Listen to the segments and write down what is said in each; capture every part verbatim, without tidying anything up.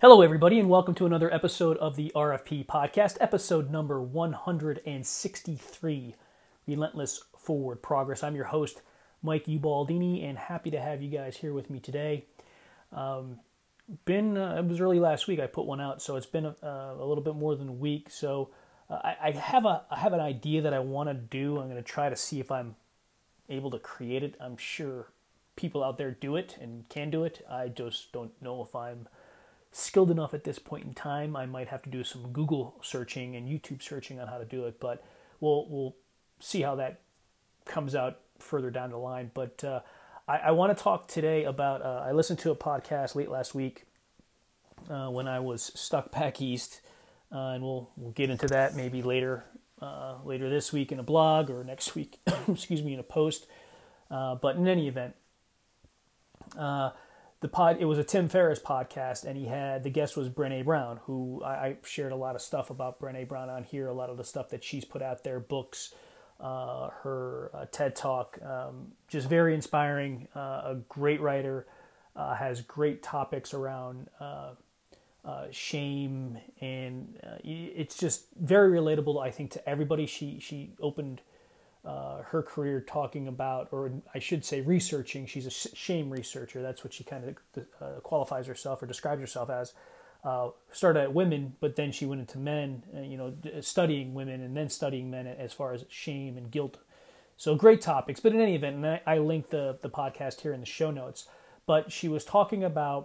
Hello, everybody, and welcome to another episode of the R F P Podcast, episode number one hundred sixty-three, Relentless Forward Progress. I'm your host, Mike Ubaldini, and happy to have you guys here with me today. Um, been uh, it was early last week I put one out, so it's been a, uh, a little bit more than a week. So uh, I, I have a I have an idea that I want to do. I'm going to try to see if I'm able to create it. I'm sure people out there do it and can do it. I just don't know if I'm skilled enough at this point in time. I might have to do some Google searching and YouTube searching on how to do it, but we'll we'll see how that comes out further down the line. But uh, I, I want to talk today about, uh, I listened to a podcast late last week uh, when I was stuck back east, uh, and we'll we'll get into that maybe later, uh, later this week in a blog or next week, excuse me, in a post. Uh, but in any event, uh, The pod it was a Tim Ferriss podcast, and he had the guest was Brené Brown, who I, I shared a lot of stuff about Brené Brown on here, a lot of the stuff that she's put out there, books, uh, her uh, TED Talk, um, just very inspiring. Uh, a great writer, uh, has great topics around uh, uh, shame, and uh, it's just very relatable, I think, to everybody. She she opened Uh, her career talking about, or I should say researching, she's a shame researcher, that's what she kind of uh, qualifies herself or describes herself as, uh, started at women, but then she went into men, uh, you know, studying women and then studying men as far as shame and guilt. So great topics, but in any event, and I, I linked the, the podcast here in the show notes, but she was talking about,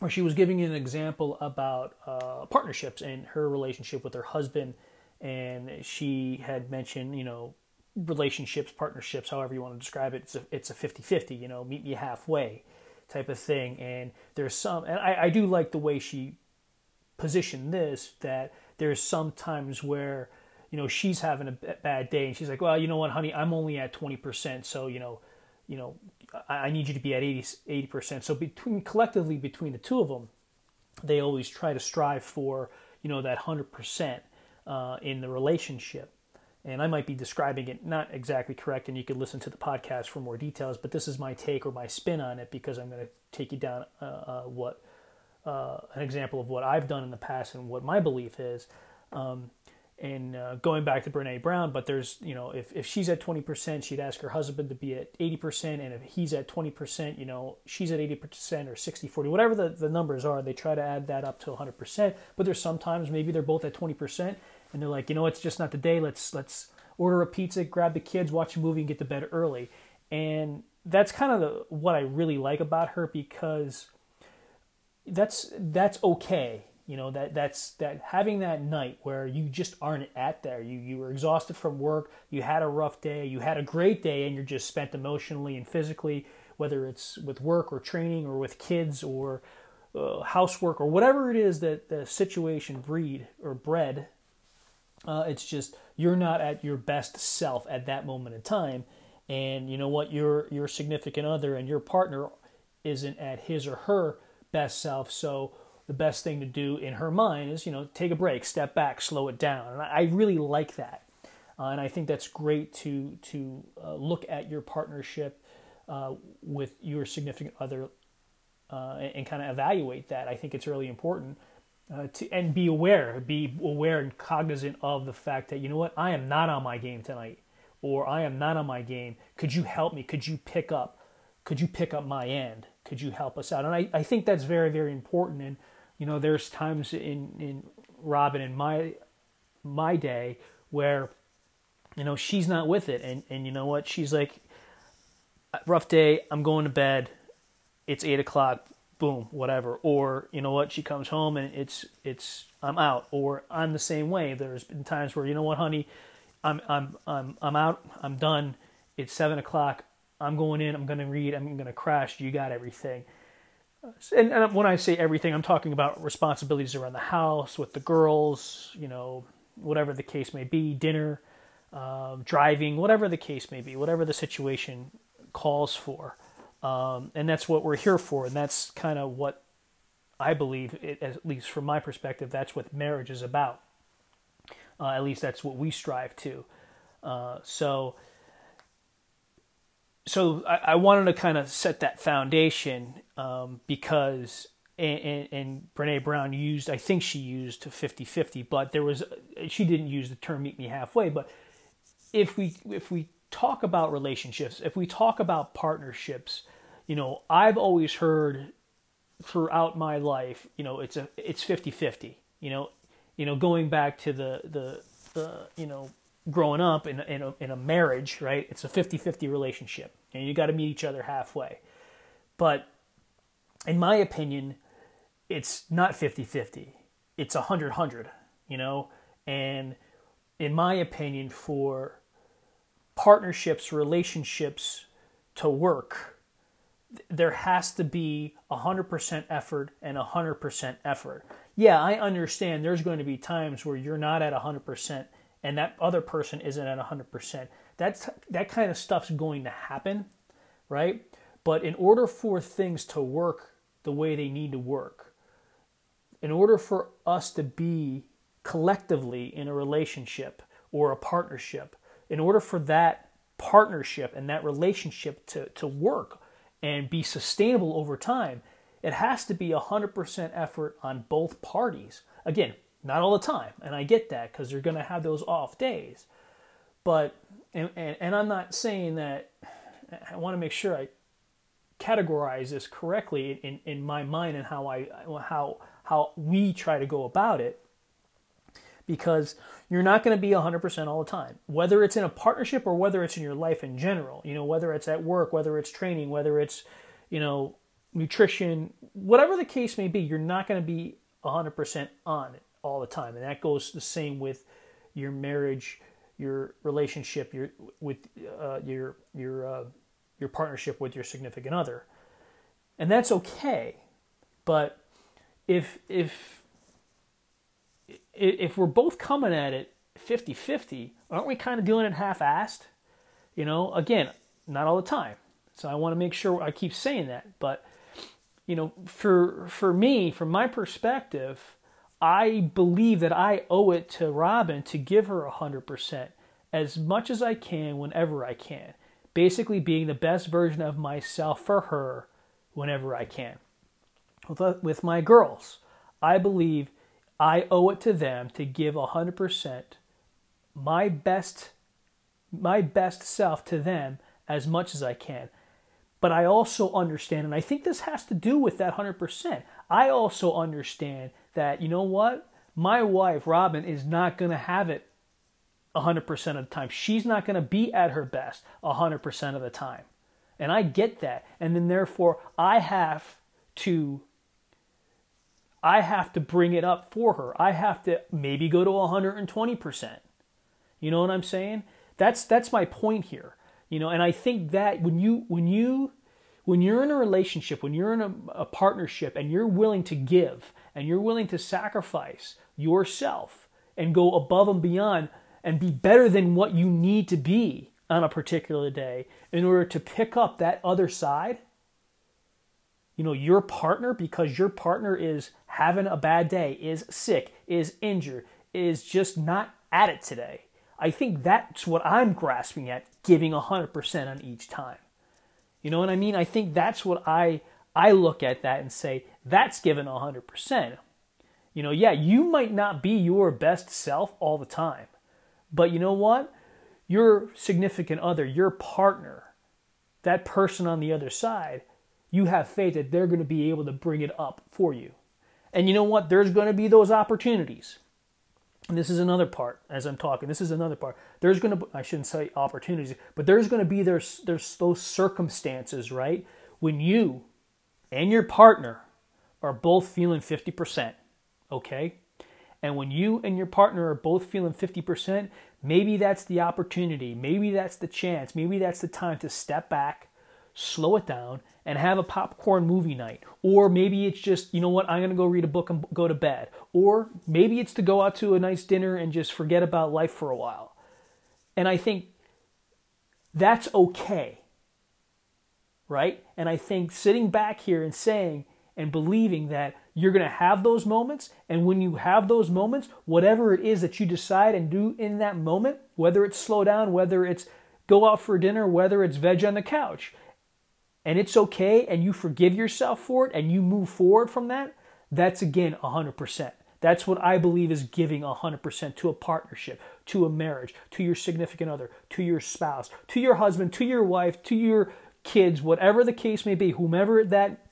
or she was giving an example about uh, partnerships and her relationship with her husband. And she had mentioned, you know, relationships, partnerships, however you want to describe it. It's a, it's a fifty-fifty, you know, meet me halfway type of thing. And there's some, and I, I do like the way she positioned this, that there's some times where, you know, she's having a bad day and she's like, well, you know what, honey, I'm only at twenty percent. So, you know, you know, I, I need you to be at eighty percent. So between collectively between the two of them, they always try to strive for, you know, that one hundred percent. Uh, in the relationship. And I might be describing it not exactly correct, and you could listen to the podcast for more details, but this is my take or my spin on it, because I'm going to take you down uh, uh, what uh, an example of what I've done in the past and what my belief is. Um, and uh, going back to Brené Brown, but there's, you know, if, if she's at twenty percent, she'd ask her husband to be at eighty percent, and if he's at twenty percent, you know, she's at eighty percent or sixty forty, whatever the, the numbers are, they try to add that up to one hundred percent, but there's sometimes maybe they're both at twenty percent, and they're like, you know, it's just not the day. Let's let's order a pizza, grab the kids, watch a movie, and get to bed early. And that's kind of the, what I really like about her, because that's that's okay. You know, that that's that having that night where you just aren't at there. You you were exhausted from work. You had a rough day. You had a great day, and you're just spent emotionally and physically, whether it's with work or training or with kids or uh, housework or whatever it is that the situation breed or bred. Uh, it's just you're not at your best self at that moment in time, and you know what, your your significant other and your partner isn't at his or her best self. So the best thing to do in her mind is, you know, take a break, step back, slow it down. And I, I really like that, uh, and I think that's great to to uh, look at your partnership uh, with your significant other uh, and, and kind of evaluate that. I think it's really important. Uh, to, and be aware, be aware and cognizant of the fact that, you know what, I am not on my game tonight, or I am not on my game. Could you help me? Could you pick up? Could you pick up my end? Could you help us out? And I, I think that's very, very important. And, you know, there's times in, in Robin and my my day where, you know, she's not with it. And, and you know what, she's like, rough day, I'm going to bed. It's eight o'clock. Boom, whatever. Or, you know what, she comes home and it's, it's, I'm out. Or I'm the same way. There's been times where, you know what, honey, I'm, I'm, I'm, I'm out. I'm done. It's seven o'clock. I'm going in. I'm going to read. I'm going to crash. You got everything. And, and when I say everything, I'm talking about responsibilities around the house with the girls, you know, whatever the case may be, dinner, um, driving, whatever the case may be, whatever the situation calls for. Um, and that's what we're here for, and that's kind of what I believe, it, at least from my perspective, that's what marriage is about. Uh, at least that's what we strive to. Uh, so so I, I wanted to kind of set that foundation um, because and, and, and Brené Brown used, I think she used fifty-fifty, but there was, she didn't use the term meet me halfway. But if we, if we talk about relationships, if we talk about partnerships, you know, I've always heard throughout my life, you know, it's a, it's fifty-fifty, you know, you know, going back to the, the, the, you know, growing up in, in a, in a marriage, right? It's a fifty-fifty relationship and you got to meet each other halfway. But in my opinion, it's not fifty-fifty. It's one hundred one hundred, you know? And in my opinion, for partnerships, relationships to work, there has to be one hundred percent effort and one hundred percent effort. Yeah, I understand there's going to be times where you're not at one hundred percent and that other person isn't at one hundred percent. That's, that kind of stuff's going to happen, right? But in order for things to work the way they need to work, in order for us to be collectively in a relationship or a partnership, in order for that partnership and that relationship to, to work and be sustainable over time, it has to be one hundred percent effort on both parties. Again, not all the time, and I get that because you're going to have those off days. But, and, and, and I'm not saying that, I want to make sure I categorize this correctly in, in my mind and how I how how we try to go about it, because you're not going to be one hundred percent all the time, whether it's in a partnership or whether it's in your life in general, you know, whether it's at work, whether it's training, whether it's, you know, nutrition, whatever the case may be, you're not going to be one hundred percent on it all the time. And that goes the same with your marriage, your relationship, your with uh, your your uh, your partnership with your significant other. And that's okay. But if if if we're both coming at it fifty-fifty, aren't we kind of doing it half-assed? You know, again, not all the time. So I want to make sure I keep saying that. But, you know, for for me, from my perspective, I believe that I owe it to Robin to give her one hundred percent as much as I can whenever I can. Basically being the best version of myself for her whenever I can. With, with my girls, I believe I owe it to them to give one hundred percent my best, my best self to them as much as I can. But I also understand, and I think this has to do with that one hundred percent, I also understand that, you know what? My wife, Robin, is not going to have it one hundred percent of the time. She's not going to be at her best one hundred percent of the time. And I get that. And then therefore, I have to I have to bring it up for her. I have to maybe go to one hundred twenty percent. You know what I'm saying? That's that's my point here. You know, and I think that when you when you when you're in a relationship, when you're in a, a partnership and you're willing to give and you're willing to sacrifice yourself and go above and beyond and be better than what you need to be on a particular day in order to pick up that other side, you know, your partner, because your partner is having a bad day, is sick, is injured, is just not at it today. I think that's what I'm grasping at, giving one hundred percent on each time. You know what I mean? I think that's what I I look at that and say, that's giving one hundred percent. You know, yeah, you might not be your best self all the time. But you know what? Your significant other, your partner, that person on the other side, you have faith that they're going to be able to bring it up for you. And you know what? There's going to be those opportunities. And this is another part as I'm talking. This is another part. There's going to, I shouldn't say opportunities, but there's going to be there's, there's those circumstances, right? When you and your partner are both feeling fifty percent, okay? And when you and your partner are both feeling fifty percent, maybe that's the opportunity. Maybe that's the chance. Maybe that's the time to step back, slow it down, and have a popcorn movie night. Or maybe it's just, you know what, I'm going to go read a book and go to bed. Or maybe it's to go out to a nice dinner and just forget about life for a while. And I think that's okay, right? And I think sitting back here and saying and believing that you're going to have those moments, and when you have those moments, whatever it is that you decide and do in that moment, whether it's slow down, whether it's go out for dinner, whether it's veg on the couch, and it's okay and you forgive yourself for it and you move forward from that, that's again one hundred percent. That's what I believe is giving one hundred percent to a partnership, to a marriage, to your significant other, to your spouse, to your husband, to your wife, to your kids, whatever the case may be, whomever that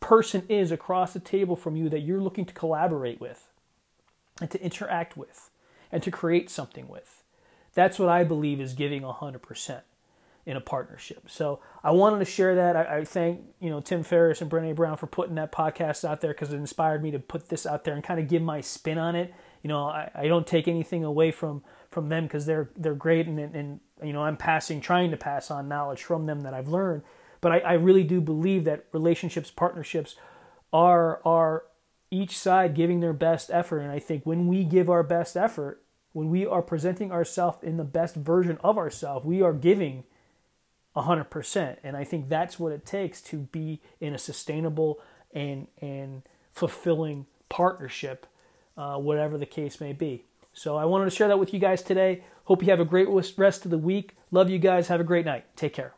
person is across the table from you that you're looking to collaborate with and to interact with and to create something with. That's what I believe is giving one hundred percent in a partnership. So I wanted to share that. I, I thank you know Tim Ferriss and Brené Brown for putting that podcast out there because it inspired me to put this out there and kind of give my spin on it. You know, I, I don't take anything away from from them because they're they're great, and, and and you know I'm passing, trying to pass on knowledge from them that I've learned. But I, I really do believe that relationships, partnerships, are are each side giving their best effort, and I think when we give our best effort, when we are presenting ourselves in the best version of ourselves, we are giving one hundred percent, and I think that's what it takes to be in a sustainable and and fulfilling partnership, uh, whatever the case may be. So I wanted to share that with you guys today. Hope you have a great rest of the week. Love you guys. Have a great night. Take care.